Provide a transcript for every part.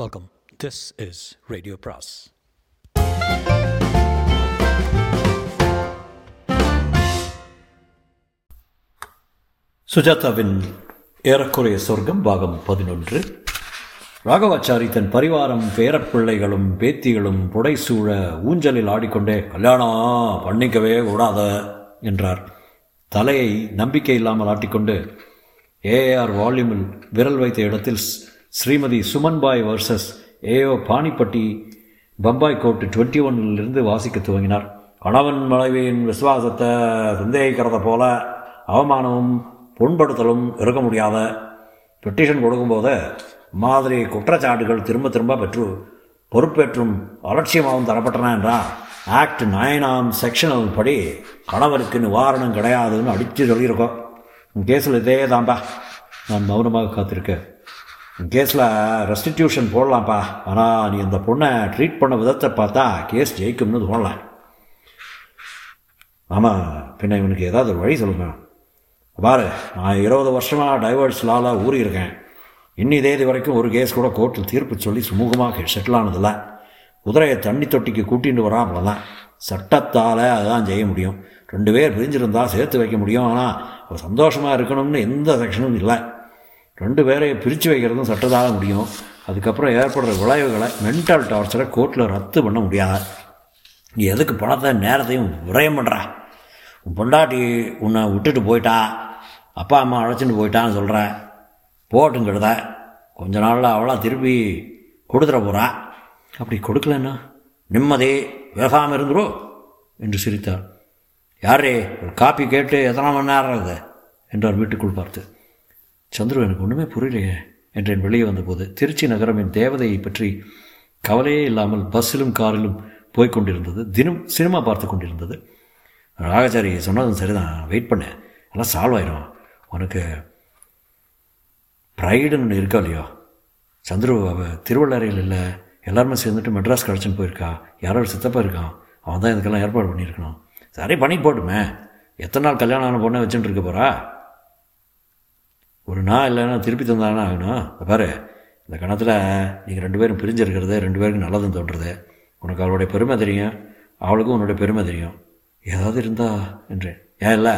Welcome. This is radio Bros. சுஜாதாவின் ஏறக்குறைய சொர்க்கம் பாகம் 11. ராகவாச்சாரி தன் பரிவாரம் பேரப்பிள்ளைகளும் பேத்திகளும் புடைசூழ ஊஞ்சலில் ஆடிக்கொண்டே கல்யாணம் பண்ணிக்கவே கூடாத என்றார். தலையை நம்பிக்கை இல்லாமல் ஆட்டிக்கொண்டு ஏஆர் வால்யூமில் விரல் வைத்த இடத்தில் Shrimati Sumanbai versus AO Panipatti Bombay court 21 வாசிக்க துவங்கினார். கணவன் மனைவியின் விசுவாசத்தை சந்தேகிக்கிறத போல அவமானமும் புண்படுத்தலும் இருக்க முடியாத பெட்டிஷன் கொடுக்கும்போது மாதிரி குற்றச்சாட்டுகள் திரும்ப திரும்ப பெற்று பொறுப்பேற்றும் அலட்சியமாகவும் தரப்பட்டன என்றால் ஆக்ட் 9ஆம் செக்ஷன் படி கணவருக்கு நிவாரணம் கிடையாதுன்னு அடித்து சொல்லியிருக்கோம். உன் கேஸில் இதே தான்ப்பா. நான் மௌனமாக காத்திருக்கேன். உன் கேஸில் ரெஸ்டிடியூஷன் போடலாம்ப்பா, ஆனால் நீ அந்த பொண்ணை ட்ரீட் பண்ண விதத்தை பார்த்தா கேஸ் ஜெயிக்கும்னு தோணலாம். ஆமாம், பின்ன இவனுக்கு ஏதாவது வழி சொல்லுங்க. பாரு, நான் 20 வருஷமாக டைவர்ஸ் லாவில் ஊறியிருக்கேன். இன்னும் தேதி வரைக்கும் ஒரு கேஸ் கூட கோர்ட்டில் தீர்ப்பு சொல்லி சுமூகமாக செட்டில் ஆனதில்ல. குதிரையை தண்ணி தொட்டிக்கு கூட்டிகிட்டு வராமல் தான் சட்டத்தால் அதான் செய்ய முடியும். 2 பேர் பிரிஞ்சிருந்தால் சேர்த்து வைக்க முடியும், ஆனால் அவர் சந்தோஷமாக இருக்கணும்னு எந்த செக்ஷனும் இல்லை. 2 பேரையும் பிரித்து வைக்கிறதும் சட்டத்தால் முடியும். அதுக்கப்புறம் ஏற்படுற விளைவுகளை, மென்டல் டார்ச்சரை கோர்ட்டில் ரத்து பண்ண முடியாது. நீ எதுக்கு பணத்தை நேரத்தையும் விரயம் பண்ணுறா? உன் பொண்டாட்டி உன்னை விட்டுட்டு போயிட்டா, அப்பா அம்மா அழைச்சிட்டு போயிட்டான்னு சொல்கிற. போட்டுங்கிறத கொஞ்ச நாளில் அவளாக திருப்பி கொடுத்துட போகிறா. அப்படி கொடுக்கலன்னா நிம்மதி வேகாமல் இருந்துரோ என்று சிரித்தார். யாரே ஒரு காப்பி கேட்டு எத்தனை மணி நேரம் அது என்றார் வீட்டுக்குள் பார்த்து. சந்துரு, எனக்கு ஒன்றுமே புரியலையே என்றேன் வெளியே வந்தபோது. திருச்சி நகரம் என் தேவதையை பற்றி கவலையே இல்லாமல் பஸ்ஸிலும் காரிலும் போய்கொண்டிருந்தது. தினம் சினிமா பார்த்து கொண்டிருந்தது. ராகச்சாரி சொன்னதும் சரிதான், வெயிட் பண்ணேன், எல்லாம் சால்வ் ஆயிரும். உனக்கு ப்ரைடுன்னு இருக்கா இல்லையோ? சந்துரு, அவள் திருவள்ளறையில் இல்லை, எல்லாருமே சேர்ந்துட்டு மெட்ராஸ் கிடச்சின்னு போயிருக்கா. யாரோட சித்தப்பா இருக்கான், அவன் தான் இதுக்கெல்லாம் ஏற்பாடு பண்ணியிருக்கணும். சரி, பண்ணி போட்டுமே, எத்தனை நாள் கல்யாணம் ஆன பொண்ணை வச்சுட்டு இருக்க போகிறா? ஒரு நாள் இல்லைன்னா திருப்பி தந்தானே ஆகணும். பாரு, இந்த கணத்தில் நீங்கள் 2 பேரும் பிரிஞ்சிருக்கிறது 2 பேருக்கும் நல்லதுன்னு தோன்றுறது. உனக்கு அவளுடைய பெருமை தெரியும், அவளுக்கும் உன்னுடைய பெருமை தெரியும். ஏதாவது இருந்தா என்றேன். ஏன் இல்லை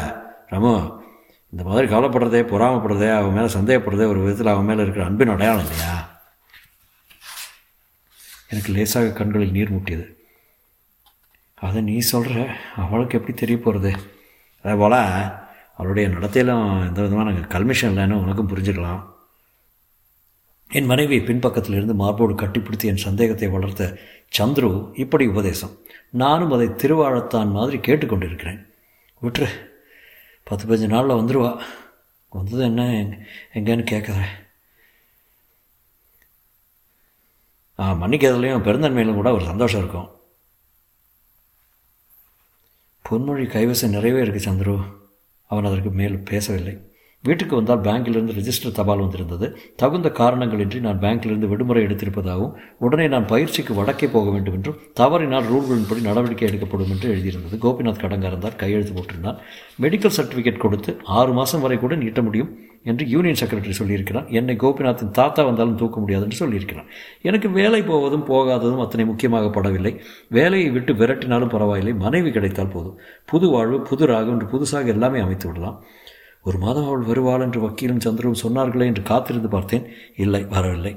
ராமு, இந்த மாதிரி கவலைப்படுறதே, பொறாமப்படுறதே, அவன் மேலே சந்தேகப்படுறதே ஒரு விதத்தில் அவன் மேலே இருக்கிற அன்பின் அடையாளம் இல்லையா? எனக்கு லேசாக கண்களில் நீர் முட்டியது. அதை நீ சொல்கிற, அவளுக்கு எப்படி தெரிய போகிறது? அதே போல் அவளுடைய நடத்தையிலும் எந்த விதமாக நாங்கள் கல்மிஷன் இல்லைன்னு உனக்கும் புரிஞ்சுக்கலாம். என் மனைவி பின்பக்கத்திலிருந்து மார்போடு கட்டிப்பிடித்து என் சந்தேகத்தை வளர்த்த சந்துரு இப்படி உபதேசம். நானும் அதை திருவாழத்தான் மாதிரி கேட்டுக்கொண்டிருக்கிறேன். விட்டுரு, 10-15 நாளில் வந்துடுவா. வந்தது என்ன எங்கன்னு கேட்குறேன். மன்னிக்கிறதுலையும் பெருந்தன்மையிலும் கூட ஒரு சந்தோஷம் இருக்கும். பொன்மொழி கைவசம் நிறையவே இருக்குது சந்துரு. அவன் அதற்கு மேல் பேசவில்லை. வீட்டுக்கு வந்தால் பேங்க்கிலிருந்து ரெஜிஸ்டர் தபால் வந்திருந்தது. தகுந்த காரணங்களின்றி நான் பேங்க்கிலிருந்து விடுமுறை எடுத்திருப்பதாகவும், உடனே நான் பயிற்சிக்கு வடக்கே போக வேண்டும் என்றும், தவறினால் ரூல்களின்படி நடவடிக்கை எடுக்கப்படும் என்று எழுதியிருந்தது. கோபிநாத் கடங்காரந்தார் கையெழுத்து போட்டிருந்தான். மெடிக்கல் சர்டிஃபிகேட் கொடுத்து 6 மாதம் வரை கூட நீட்ட முடியும் என்று யூனியன் செக்ரட்டரி சொல்லியிருக்கிறான். என்னை கோபிநாத்தின் தாத்தா வந்தாலும் தூக்க முடியாது என்று சொல்லியிருக்கிறான். எனக்கு வேலை போவதும் போகாததும் அத்தனை முக்கியமாக படவில்லை. வேலையை விட்டு விரட்டினாலும் பரவாயில்லை, மனைவி கிடைத்தால் போதும். புது வாழ்வு, புது ராகம் என்று புதுசாக எல்லாமே அமைத்து விடலாம். 1 மாதம் அவள் வருவாள் என்று வக்கீலும் சந்திரவும் சொன்னார்களே என்று காத்திருந்து பார்த்தேன். இல்லை, வரவில்லை.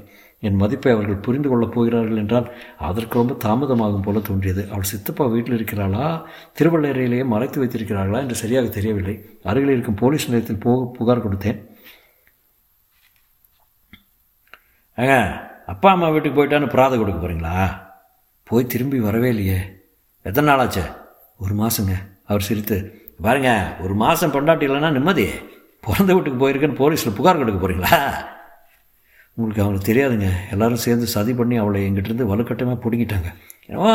என் மதிப்பை அவர்கள் புரிந்து கொள்ளப் போகிறார்கள் என்றால் அதற்கு ரொம்ப தாமதமாகும் போல தோன்றியது. அவள் சித்தப்பா வீட்டில் இருக்கிறாளா, திருவள்ளரையிலேயே மறைத்து வைத்திருக்கிறார்களா என்று சரியாக தெரியவில்லை. அருகில் இருக்கும் போலீஸ் நிலையத்தில் புகார் கொடுத்தேன். அப்பா அம்மா வீட்டுக்கு போயிட்டான்னு பிராத கொடுக்க போகிறீங்களா? போய் திரும்பி வரவே இல்லையே. எத்தனை நாளாச்சே? 1 மாதங்க. அவர் சிரித்து, பாருங்க, 1 மாதம் பொண்டாட்டி இல்லைன்னா நிம்மதி. பிறந்த வீட்டுக்கு போயிருக்கேன்னு போலீஸில் புகார் கொடுக்க போகிறீங்களா? உங்களுக்கு அவங்களுக்கு தெரியாதுங்க, எல்லோரும் சேர்ந்து சதி பண்ணி அவளை எங்கிட்டருந்து வலுக்கட்டமாக பிடுங்கிட்டாங்க. ஏன்னா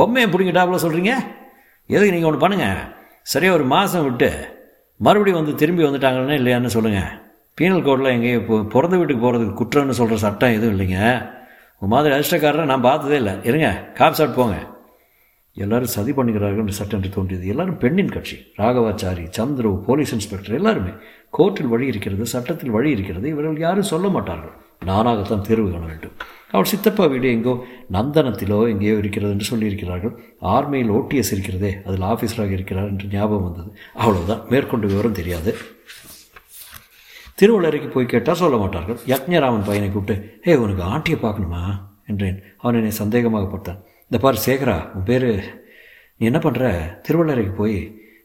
பொம்மையை பிடுங்கிட்டாப்புல சொல்கிறீங்க. எதுக்கு நீங்கள் ஒன்று பண்ணுங்கள், சரியாக 1 மாதம் விட்டு மறுபடியும் வந்து திரும்பி வந்துட்டாங்கன்னா இல்லையான்னு சொல்லுங்கள். பீனல் கோட்டில் எங்கேயும் இப்போ பிறந்த வீட்டுக்கு போகிறதுக்கு குற்றம்னு சொல்கிற சட்டம் எதுவும் இல்லைங்க. உங்கள் மாதிரி அதிர்ஷ்டக்காரரை நான் பார்த்ததே இல்லை. இருங்க, காப் சாட் போங்க. எல்லாரும் சதி பண்ணுகிறார்கள் என்று சட்டென்று தோன்றியது. எல்லாரும் பெண்ணின் கட்சி, ராகவாச்சாரி, சந்துரு, போலீஸ் இன்ஸ்பெக்டர், எல்லாருமே. கோர்ட்டில் வழி இருக்கிறது, சட்டத்தில் வழி இருக்கிறது, இவர்கள் யாரும் சொல்ல மாட்டார்கள். நானாகத்தான் தேர்வு காண வேண்டும். அவள் சித்தப்பா வீடு எங்கோ நந்தனத்திலோ எங்கேயோ இருக்கிறது என்று சொல்லியிருக்கிறார்கள். ஆர்மியில் ஓடிஎஸ் இருக்கிறதே, அதில் ஆஃபீஸராக இருக்கிறார் என்று ஞாபகம் வந்தது. அவ்வளவுதான், மேற்கொண்டு விவரம் தெரியாது. திருவள்ளரைக்கு போய் கேட்டால் சொல்ல மாட்டார்கள். யக்ஞராமன் பையனை கூப்பிட்டு, ஹே உனக்கு ஆண்டியை பார்க்கணுமா என்றேன். அவன் என்னை சந்தேகமாக பார்த்தான். இந்த பாரு சேகரா, உன் பேர், நீ என்ன பண்ணுற? திருவள்ளரைக்கு போய்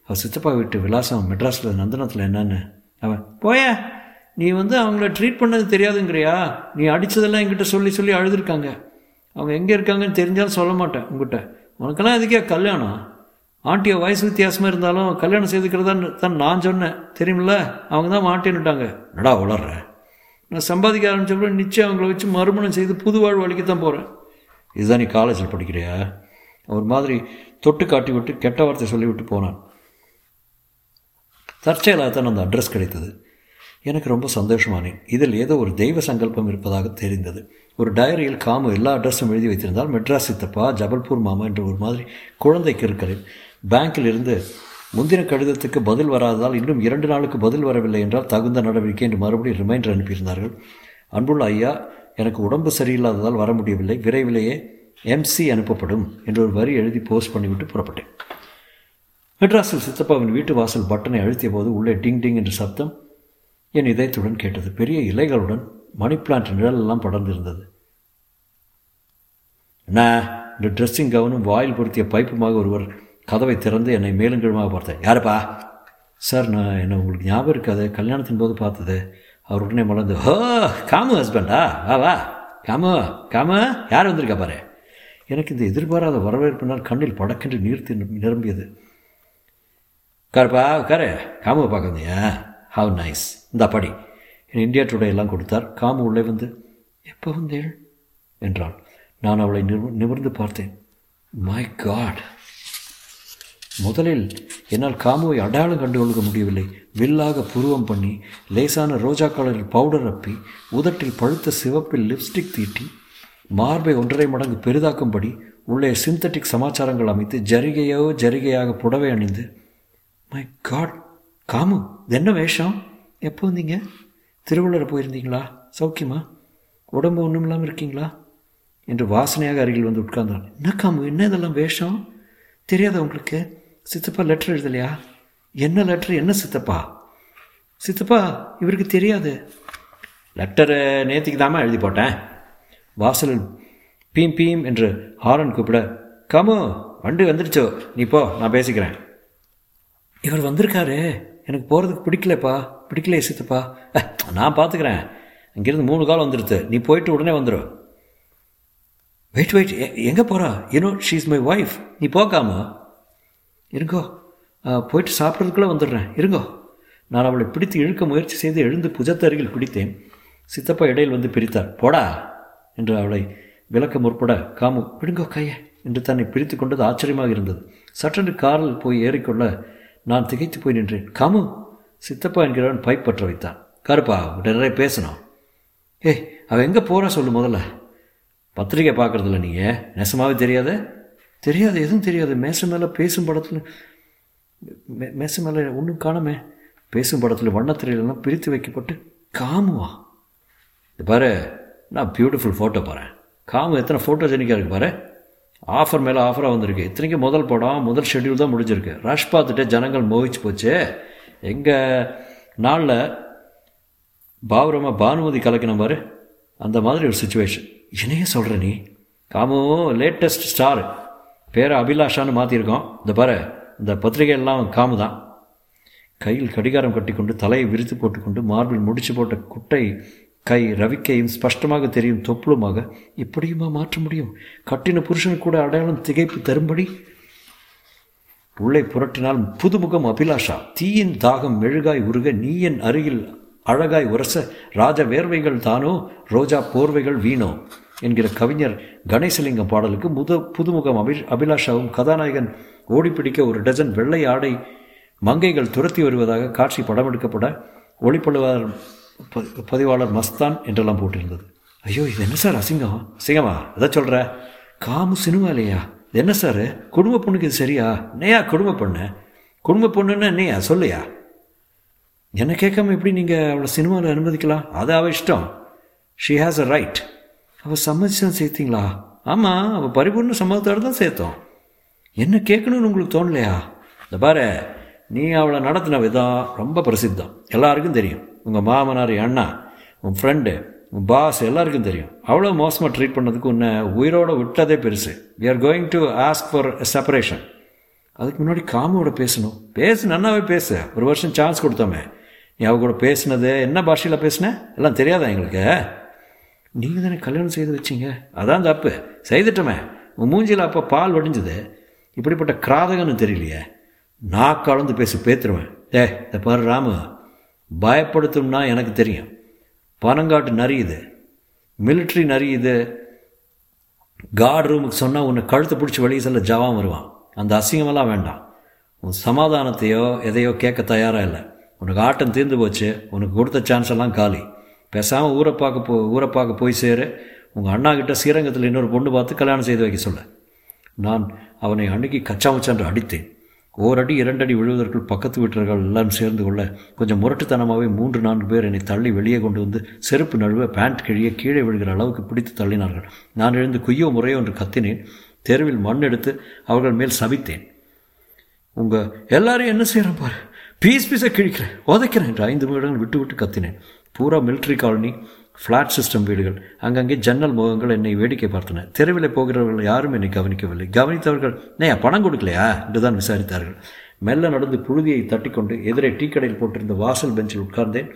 அவள் சித்தப்பா வீட்டு விலாசம் மெட்ராஸில் நந்தனத்தில் என்னன்னு. அவன், போயா நீ அவங்கள ட்ரீட் பண்ணது தெரியாதுங்கிறியா? நீ அடித்ததெல்லாம் எங்கிட்ட சொல்லி சொல்லி அழுதுருக்காங்க. அவங்க எங்கே இருக்காங்கன்னு தெரிஞ்சாலும் சொல்ல மாட்டேன் உங்ககிட்ட. உனக்கெல்லாம் எதுக்கே கல்யாணம்? ஆண்டியை வயசு வித்தியாசமாக இருந்தாலும் கல்யாணம் செய்துக்கிறதான்னு தான் நான் சொன்னேன் தெரியுமில்ல. அவங்க தான் ஆண்டின்னுட்டாங்க. நடா வளர்ற, நான் சம்பாதிக்க ஆரம்பிச்சப்பறம் நிச்சயம் அவங்கள வச்சு மறுமணம் செய்து புது வாழ்வு அளிக்கத்தான் போகிறேன். இதுதான் நீ காலேஜில் படிக்கிறியா? ஒரு மாதிரி தொட்டு காட்டி விட்டு கெட்ட வார்த்தை சொல்லிவிட்டு போனான். தற்செயலாகத்தான் அந்த அட்ரஸ் கிடைத்தது. எனக்கு ரொம்ப சந்தோஷமானேன். இதில் ஏதோ ஒரு தெய்வ சங்கல்பம் இருப்பதாக தெரிந்தது. ஒரு டைரியில் காமு எல்லா அட்ரஸும் எழுதி வைத்திருந்தால் மெட்ராஸ் சித்தப்பா, ஜபல்பூர் மாமா என்ற ஒரு மாதிரி குழந்தைக்கு இருக்கிறேன். பேங்கில் இருந்து முந்தின கடிதத்துக்கு பதில் வராததால் இன்னும் 2 நாளுக்கு பதில் வரவில்லை என்றால் தகுந்த நடவடிக்கை என்று மறுபடியும் ரிமைண்டர் அனுப்பியிருந்தார்கள். அன்புள்ள ஐயா, எனக்கு உடம்பு சரியில்லாததால் வர முடியவில்லை. விரைவிலேயே எம்சி அனுப்பப்படும் என்று ஒரு வரி எழுதி போஸ்ட் பண்ணிவிட்டு புறப்பட்டேன். மெட்ராஸில் சித்தப்பாவின் வீட்டு வாசல் பட்டனை அழுத்திய போது உள்ளே டிங் டிங் என்ற சப்தம் என் இதயத்துடன் கேட்டது. பெரிய இலைகளுடன் மணி பிளான்ட் நிழலெல்லாம் படர்ந்திருந்தது. நான் இந்த ட்ரெஸ்ஸிங் கவுனும் வாயில் பொருத்திய பைப்புமாக ஒருவர் கதவை திறந்து என்னை மேலும் கீழமாக பார்த்தேன். யாரப்பா? சார், நான் என்ன உங்களுக்கு ஞாபகம் இருக்காது, கல்யாணத்தின் போது பார்த்தது. அவர் உடனே மலர்ந்து, ஹோ காமு ஹஸ்பண்டா, வா வா காமு காமு, யார் வந்திருக்கா பாரு. எனக்கு இந்த எதிர்பாராத வரவேற்பினால் கண்ணில் படக்கென்று நீர்த்து நிரம்பியது. காரப்பா காரே, காமுவை பார்க்க வந்தியா? How nice. இந்த படி என் இந்தியா டுடே எல்லாம் கொடுத்தார். காமு உள்ளே வந்து, எப்போ வந்தேள் என்றாள். நான் அவளை நிமிர்ந்து பார்த்தேன். My God! முதலில் என்னால் காமுவை அடையாளம் கண்டுகொள்ள முடியவில்லை. வில்லாக புருவம் பண்ணி, லேசான ரோஜா கலரில் பவுடர் அப்பி, உதட்டில் பழுத்த சிவப்பில் லிப்ஸ்டிக் தீட்டி, மார்பை 1.5 மடங்கு பெரிதாக்கும்படி உள்ளே சிந்தட்டிக் சமாச்சாரங்கள் அமைத்து, ஜரிகையோ ஜரிகையாக புடவை அணிந்து. My God! காமு, என்ன வேஷம்? எப்போ வந்தீங்க? திருவள்ளரை போயிருந்தீங்களா? சௌக்கியமா? உடம்பு ஒன்றும் இல்லாமல் இருக்கீங்களா என்று வாசனையாக அருகில் வந்து உட்கார்ந்தான். என்ன காமு, என்ன இதெல்லாம் வேஷம்? தெரியாத உங்களுக்கு சித்தப்பா லெட்டர் எழுதலையா? என்ன லெட்டர்? என்ன சித்தப்பா? சித்தப்பா இவருக்கு தெரியாது. லெட்டரு நேற்றுக்கு தாமா எழுதி போட்டேன். வாசலில் பீம் பீம் என்று ஹாரன் கூப்பிட, காமு வண்டி வந்துடுச்சோ, நீ போ, நான் பேசிக்கிறேன். இவர் வந்திருக்காரு, எனக்கு போகிறதுக்கு பிடிக்கலப்பா. பிடிக்கலையே சித்தப்பா. நான் பார்த்துக்கிறேன், அங்கேருந்து 3 கால் வந்துடுது, நீ போயிட்டு உடனே வந்துடு. வெயிட் வெயிட், எங்கே போகிறா? You know she is my wife. நீ போகாமா இருங்கோ, போயிட்டு சாப்பிட்றதுக்குள்ளே வந்துடுறேன் இருங்கோ. நான் அவளை பிடித்து இழுக்க முயற்சி செய்து எழுந்து புஜத்தருகில் பிடித்தேன். சித்தப்பா இடையில் வந்து பிரித்தார். போடா என்று அவளை விளக்க முற்பட, காமு விடுங்கோ கையை என்று தன்னை பிரித்து கொண்டது ஆச்சரியமாக இருந்தது. சட்டென்று காரில் போய் ஏறிக்கொள்ள நான் திகைத்து போய் நின்றேன். காமு, சித்தப்பா என்கிறவன் பைப் பற்ற வைத்தான். கருப்பா நிறைய பேசணும். ஏய், அவள் எங்கே போகிறா சொல்லு முதல்ல. பத்திரிக்கை பார்க்குறதில்ல நீங்கள்? நெசமாகவே தெரியாது. தெரியாது, எதுவும் தெரியாது. மேச மேலே பேசும் படத்தில் மேச மேலே ஒன்றும் காணாமே. பேசும் படத்தில் வண்ணத்திரையிலெல்லாம் பிரித்து வைக்கப்பட்டு. காமுவா? இது பாரு, நான் பியூட்டிஃபுல் ஃபோட்டோ பாரு. காமு எத்தனை ஃபோட்டோஜெனிக்காக இருக்குது பாரு. ஆஃபர் மேலே ஆஃபராக வந்திருக்கு. இத்தனைக்கு முதல் படம், முதல் ஷெட்யூல் தான் முடிஞ்சிருக்கு. ரஷ் பார்த்துட்டு ஜனங்கள் மோகிச்சு போச்சு. எங்கள் நாளில் பாபுரமாக பானுமதி கலக்கின மாதிரி அந்த மாதிரி ஒரு சுச்சுவேஷன். என்னையே சொல்கிற நீ? காமு லேட்டஸ்ட் ஸ்டார், பேரை அபிலாஷான்னு மாற்றிருக்கோம். இந்த பாரு, இந்த பத்திரிகையெல்லாம் காமு தான். கையில் கடிகாரம் கட்டிக்கொண்டு தலையை விரித்து போட்டுக்கொண்டு மார்பில் முடிச்சு போட்ட குட்டை கை ரவிக்கையும் ஸ்பஷ்டமாக தெரியும் தொப்புளுமாக இப்படியுமா மாற்ற முடியும்? கட்டின புருஷன் கூட அடையாளம் திகைப்பு தரும்படி. உள்ளே புரட்டினால் புதுமுகம் அபிலாஷா. தீயின் தாகம் மெழுகாய் உருக, நீயன் அருகில் அழகாய் உரச, ராஜ வேர்வைகள் தானோ, ரோஜா போர்வைகள் வீணோ என்கிற கவிஞர் கணேசலிங்கம் பாடலுக்கு புதுமுகம் அபிலாஷாவும் கதாநாயகன் ஓடிப்பிடிக்க 12 வெள்ளை ஆடை மங்கைகள் துரத்தி வருவதாக காட்சி படம் எடுக்கப்பட ஒளிப்பழுவார் பதிவாளர் மஸ்தான் என்றெல்லாம் போட்டிருந்தது. ஐயோ, இது என்ன சார் அசிங்கம்? அசிங்கமா எதை சொல்கிற? காமு சினிமா இல்லையா? இது என்ன சார் குடும்ப பொண்ணுக்கு? இது சரியா? என்னையா குடும்ப பொண்ணு? குடும்ப பொண்ணுன்னா என்னையா சொல்லையா? என்ன கேட்காம எப்படி நீங்கள் அவளை சினிமாவில் அனுமதிக்கலாம்? அது அவள் இஷ்டம். She has a right. அவள் சம்மதிச்சு தான் சேர்த்திங்களா? ஆமாம், அவள் பரிபூர்ண சம்மதத்தோடு தான் சேர்த்தோம். என்ன கேட்கணும்னு உங்களுக்கு தோணலையா? இந்த பாரு, நீ அவளை நடத்தின விதம் ரொம்ப பிரசித்தம், எல்லாருக்கும் தெரியும். உங்கள் மாமனார், அண்ணா, உன் ஃப்ரெண்டு, உன் பாஸ் எல்லாருக்கும் தெரியும். அவ்வளோ மோசமாக ட்ரீட் பண்ணதுக்கு உன்னை உயிரோடு விட்டதே பெருசு. We are going to ask for separation. அதுக்கு முன்னாடி காமோட பேசணும். பேசு, நன்னாவே பேசு. ஒரு வருஷம் சான்ஸ் கொடுத்தோமே. நீ அவ கூட பேசினது என்ன பாஷையில் பேசினேன் எல்லாம் தெரியாதா எங்களுக்கு? நீங்கள் தானே கல்யாணம் செய்து வச்சிங்க. அதான் தப்பு செய்துட்டோமே. உன் மூஞ்சியில் அப்போ பால் வடிஞ்சது. இப்படிப்பட்ட கிராதகன்னு தெரியலையே. நான் கலந்து பேசி பேத்துருவேன். இந்த பாரு ராமு, பயப்படுத்தும்னா எனக்கு தெரியும். பனங்காட்டு நரியுது, மிலிட்ரி நரியுது. கார்டு ரூமுக்கு சொன்னால் உன்னை கழுத்து பிடிச்சி வெளியே செல்ல ஜவான் வருவான். அந்த அசிங்கமெல்லாம் வேண்டாம். உன் சமாதானத்தையோ எதையோ கேட்க தயாராக இல்லை. உனக்கு ஆட்டம் தீர்ந்து போச்சு. உனக்கு கொடுத்த சான்ஸ் எல்லாம் காலி. பேசாமல் ஊரை பார்க்க போய் சேரு. உங்கள் அண்ணாக்கிட்ட ஸ்ரீரங்கத்தில் இன்னொரு பொண்ணு பார்த்து கல்யாணம் செய்து வைக்க சொல்ல. நான் அவனை அன்னைக்கு கச்சாமச்சான்று அடித்தேன். ஓரடி இரண்டடி விழுவதற்குள் பக்கத்து வீட்டர்கள் எல்லாம் சேர்ந்து கொள்ள கொஞ்சம் முரட்டுத்தனமாகவே 3-4 பேர் என்னை தள்ளி வெளியே கொண்டு வந்து செருப்பு நழுவ பேண்ட் கிழிய கீழே விழுகிற அளவுக்கு பிடித்து தள்ளினார்கள். நான் எழுந்து குய்யோ முறையோ என்று கத்தினேன். தெருவில் மண் எடுத்து அவர்கள் மேல் சபித்தேன். உங்கள் எல்லாரையும் என்ன செய்கிறேன் பாரு, பீஸாக கிழிக்கிறேன், உதைக்கிறேன் என்று 5 வீடுகள் விட்டு விட்டு கத்தினேன். பூரா மிலிட்ரி காலனி, ஃப்ளாட் சிஸ்டம் வீடுகள். அங்கங்கே ஜன்னல் முகங்கள் என்னை வேடிக்கை பார்த்தன. தெருவில் போகிறவர்கள் யாரும் என்னை கவனிக்கவில்லை. கவனித்தவர்கள், நேயா பணம் கொடுக்கலையா என்றுதான் விசாரித்தார்கள். மெல்ல நடந்து புழுதியை தட்டிக்கொண்டு எதிரே டீ கடையில் போட்டிருந்த வாசல் பெஞ்சில் உட்கார்ந்தேன்.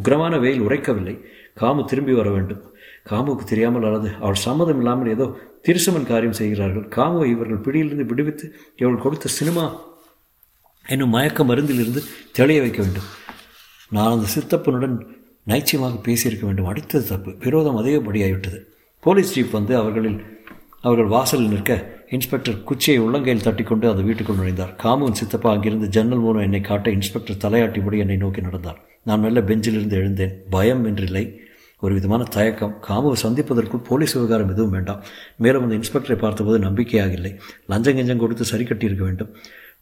உக்கிரமான வெயில் உரைக்கவில்லை. காமு திரும்பி வர வேண்டும். காமுவுக்கு தெரியாமல் அல்லது அவள் சம்மதம் இல்லாமல் ஏதோ திருசமன் காரியம் செய்கிறார்கள். காமுவை இவர்கள் பிடியிலிருந்து விடுவித்து இவள் கொடுத்த சினிமா என்னும் மயக்க மருந்திலிருந்து தெளிய வைக்க வேண்டும். நான் அந்த சித்தப்பனுடன் நைச்சியமாக பேசியிருக்க வேண்டும். அடித்தது தப்பு. விரோதம் அதேபடியாகிவிட்டது. போலீஸ் ஜீப் வந்து அவர்கள் வாசலில் நிற்க இன்ஸ்பெக்டர் குச்சியை உள்ளங்கையில் தட்டிக்கொண்டு அந்த வீட்டுக்குள் நுழைந்தார். காமுவின் சித்தப்பா அங்கிருந்து ஜன்னல் மூலம் என்னை காட்ட இன்ஸ்பெக்டர் தலையாட்டிபடி என்னை நோக்கி நடந்தார். நான் மெல்ல பெஞ்சிலிருந்து எழுந்தேன். பயம் என்றில்லை, ஒரு விதமான தயக்கம். காமுவை சந்திப்பதற்குள் போலீஸ் விவகாரம் எதுவும் வேண்டாம். மேலும் அந்த இன்ஸ்பெக்டரை பார்த்தபோது நம்பிக்கையாக இல்லை. லஞ்சங்கெஞ்சம் கொடுத்து சரி கட்டியிருக்க வேண்டும்.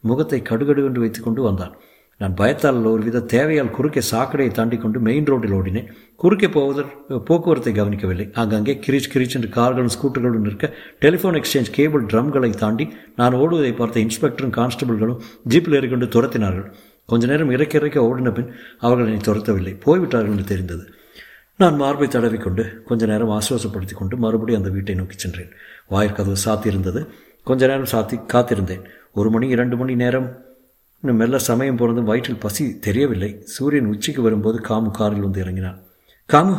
முகத்தை கடுகடுவென்று வைத்துக்கொண்டு வந்தார். நான் பயத்தால் ஒருவித தேவையால் குறுக்கே சாக்கடையை தாண்டி கொண்டு மெயின் ரோட்டில் ஓடினேன். குறுக்கே போவதற்கு போக்குவரத்தை கவனிக்கவில்லை. அங்கங்கே கிரீச் என்று கார்களும் ஸ்கூட்டர்களும் நிற்க டெலிஃபோன் எக்ஸ்சேஞ்ச் கேபிள் ட்ரம்களை தாண்டி நான் ஓடுவதை பார்த்த இன்ஸ்பெக்டரும் கான்ஸ்டபிள்களும் ஜீப்பில் ஏறிக்கொண்டு துரத்தினார்கள். கொஞ்ச நேரம் இறக்க ஓடின பின் அவர்கள் என்னை துரத்தவில்லை, போய்விட்டார்கள் என்று தெரிந்தது. நான் மார்பை தடவிக்கொண்டு கொஞ்ச நேரம் ஆசுவாசப்படுத்தி கொண்டு மறுபடியும் அந்த வீட்டை நோக்கி சென்றேன். வாயிற்கதவு சாத்தியிருந்தது. கொஞ்ச நேரம் காத்திருந்தேன். 1-2 மணி நேரம். இன்னும் மெல்ல சமயம் போனதும் வயிற்றில் பசி தெரியவில்லை. சூரியன் உச்சிக்கு வரும்போது காமு காரில் வந்து இறங்கினான். காமு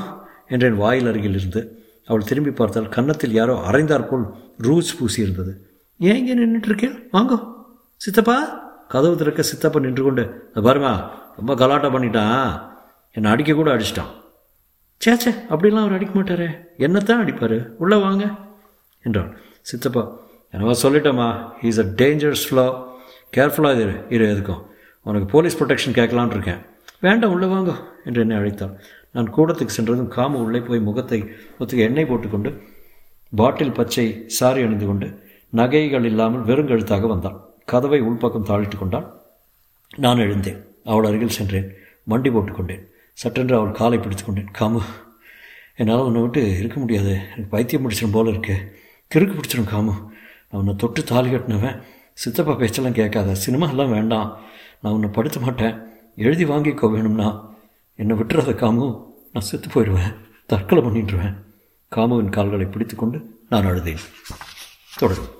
என்ற என் வாயில் அருகில் இருந்து அவள் திரும்பி பார்த்தால் கன்னத்தில் யாரோ அரைந்தாற்போல் ரூஸ் பூசி இருந்தது. ஏன் இங்கே நின்றுட்டு இருக்கேன்? வாங்கோ சித்தப்பா. கதவு திறக்க சித்தப்பா நின்று கொண்டு, பாருமா ரொம்ப கலாட்டா பண்ணிட்டான், என்னை அடிக்க கூட அடிச்சிட்டான். சேச்சே, அப்படிலாம் அவர் அடிக்க மாட்டாரே, என்னத்தான் அடிப்பார், உள்ளே வாங்க என்றாள். சித்தப்பா, என்னவா சொல்லிட்டோம்மா, ஹீஸ் அ டேஞ்சரஸ் ஃப்ளோ, கேர்ஃபுல்லாக இரு, எதுக்கும் உனக்கு போலீஸ் ப்ரொடெக்ஷன் கேட்கலான் இருக்கேன், வேண்டாம் உள்ளே வாங்க என்று என்னை அழைத்தாள். நான் கூடத்துக்கு சென்றதும் காமு உள்ளே போய் முகத்தை ஒத்துக்க எண்ணெய் போட்டுக்கொண்டு பாட்டில் பச்சை சாரி அணிந்து கொண்டு நகைகள் இல்லாமல் வெறுங்கழுத்தாக வந்தாள். கதவை உள்பக்கம் தாளிட்டு கொண்டாள். நான் எழுந்தேன். அவள் அருகில் சென்றேன். மண்டி போட்டுக்கொண்டேன். சட்டென்று அவள் காலை பிடித்து கொண்டேன். காமு, என்னால் உன்னை விட்டு இருக்க முடியாது, எனக்கு பைத்தியம் பிடிச்சிடும் போல இருக்கு, கிறுக்கு பிடிச்சிடும் காமு. நான் உன்னை தொட்டு தாலி கட்டினவன். சித்தப்பா பேச்செல்லாம் கேட்காத, சினிமாலாம் வேண்டாம், நான் உன்னை படுத்த மாட்டேன், எழுதி வாங்கிக்கோ, வேணும்னா என்னை விட்டுறத காமு, நான் செத்து போயிடுவேன், தற்கொலை பண்ணிட்டுருவேன். காமுவின் கால்களை பிடித்து கொண்டு நான் அழுதேன். தொடரும்.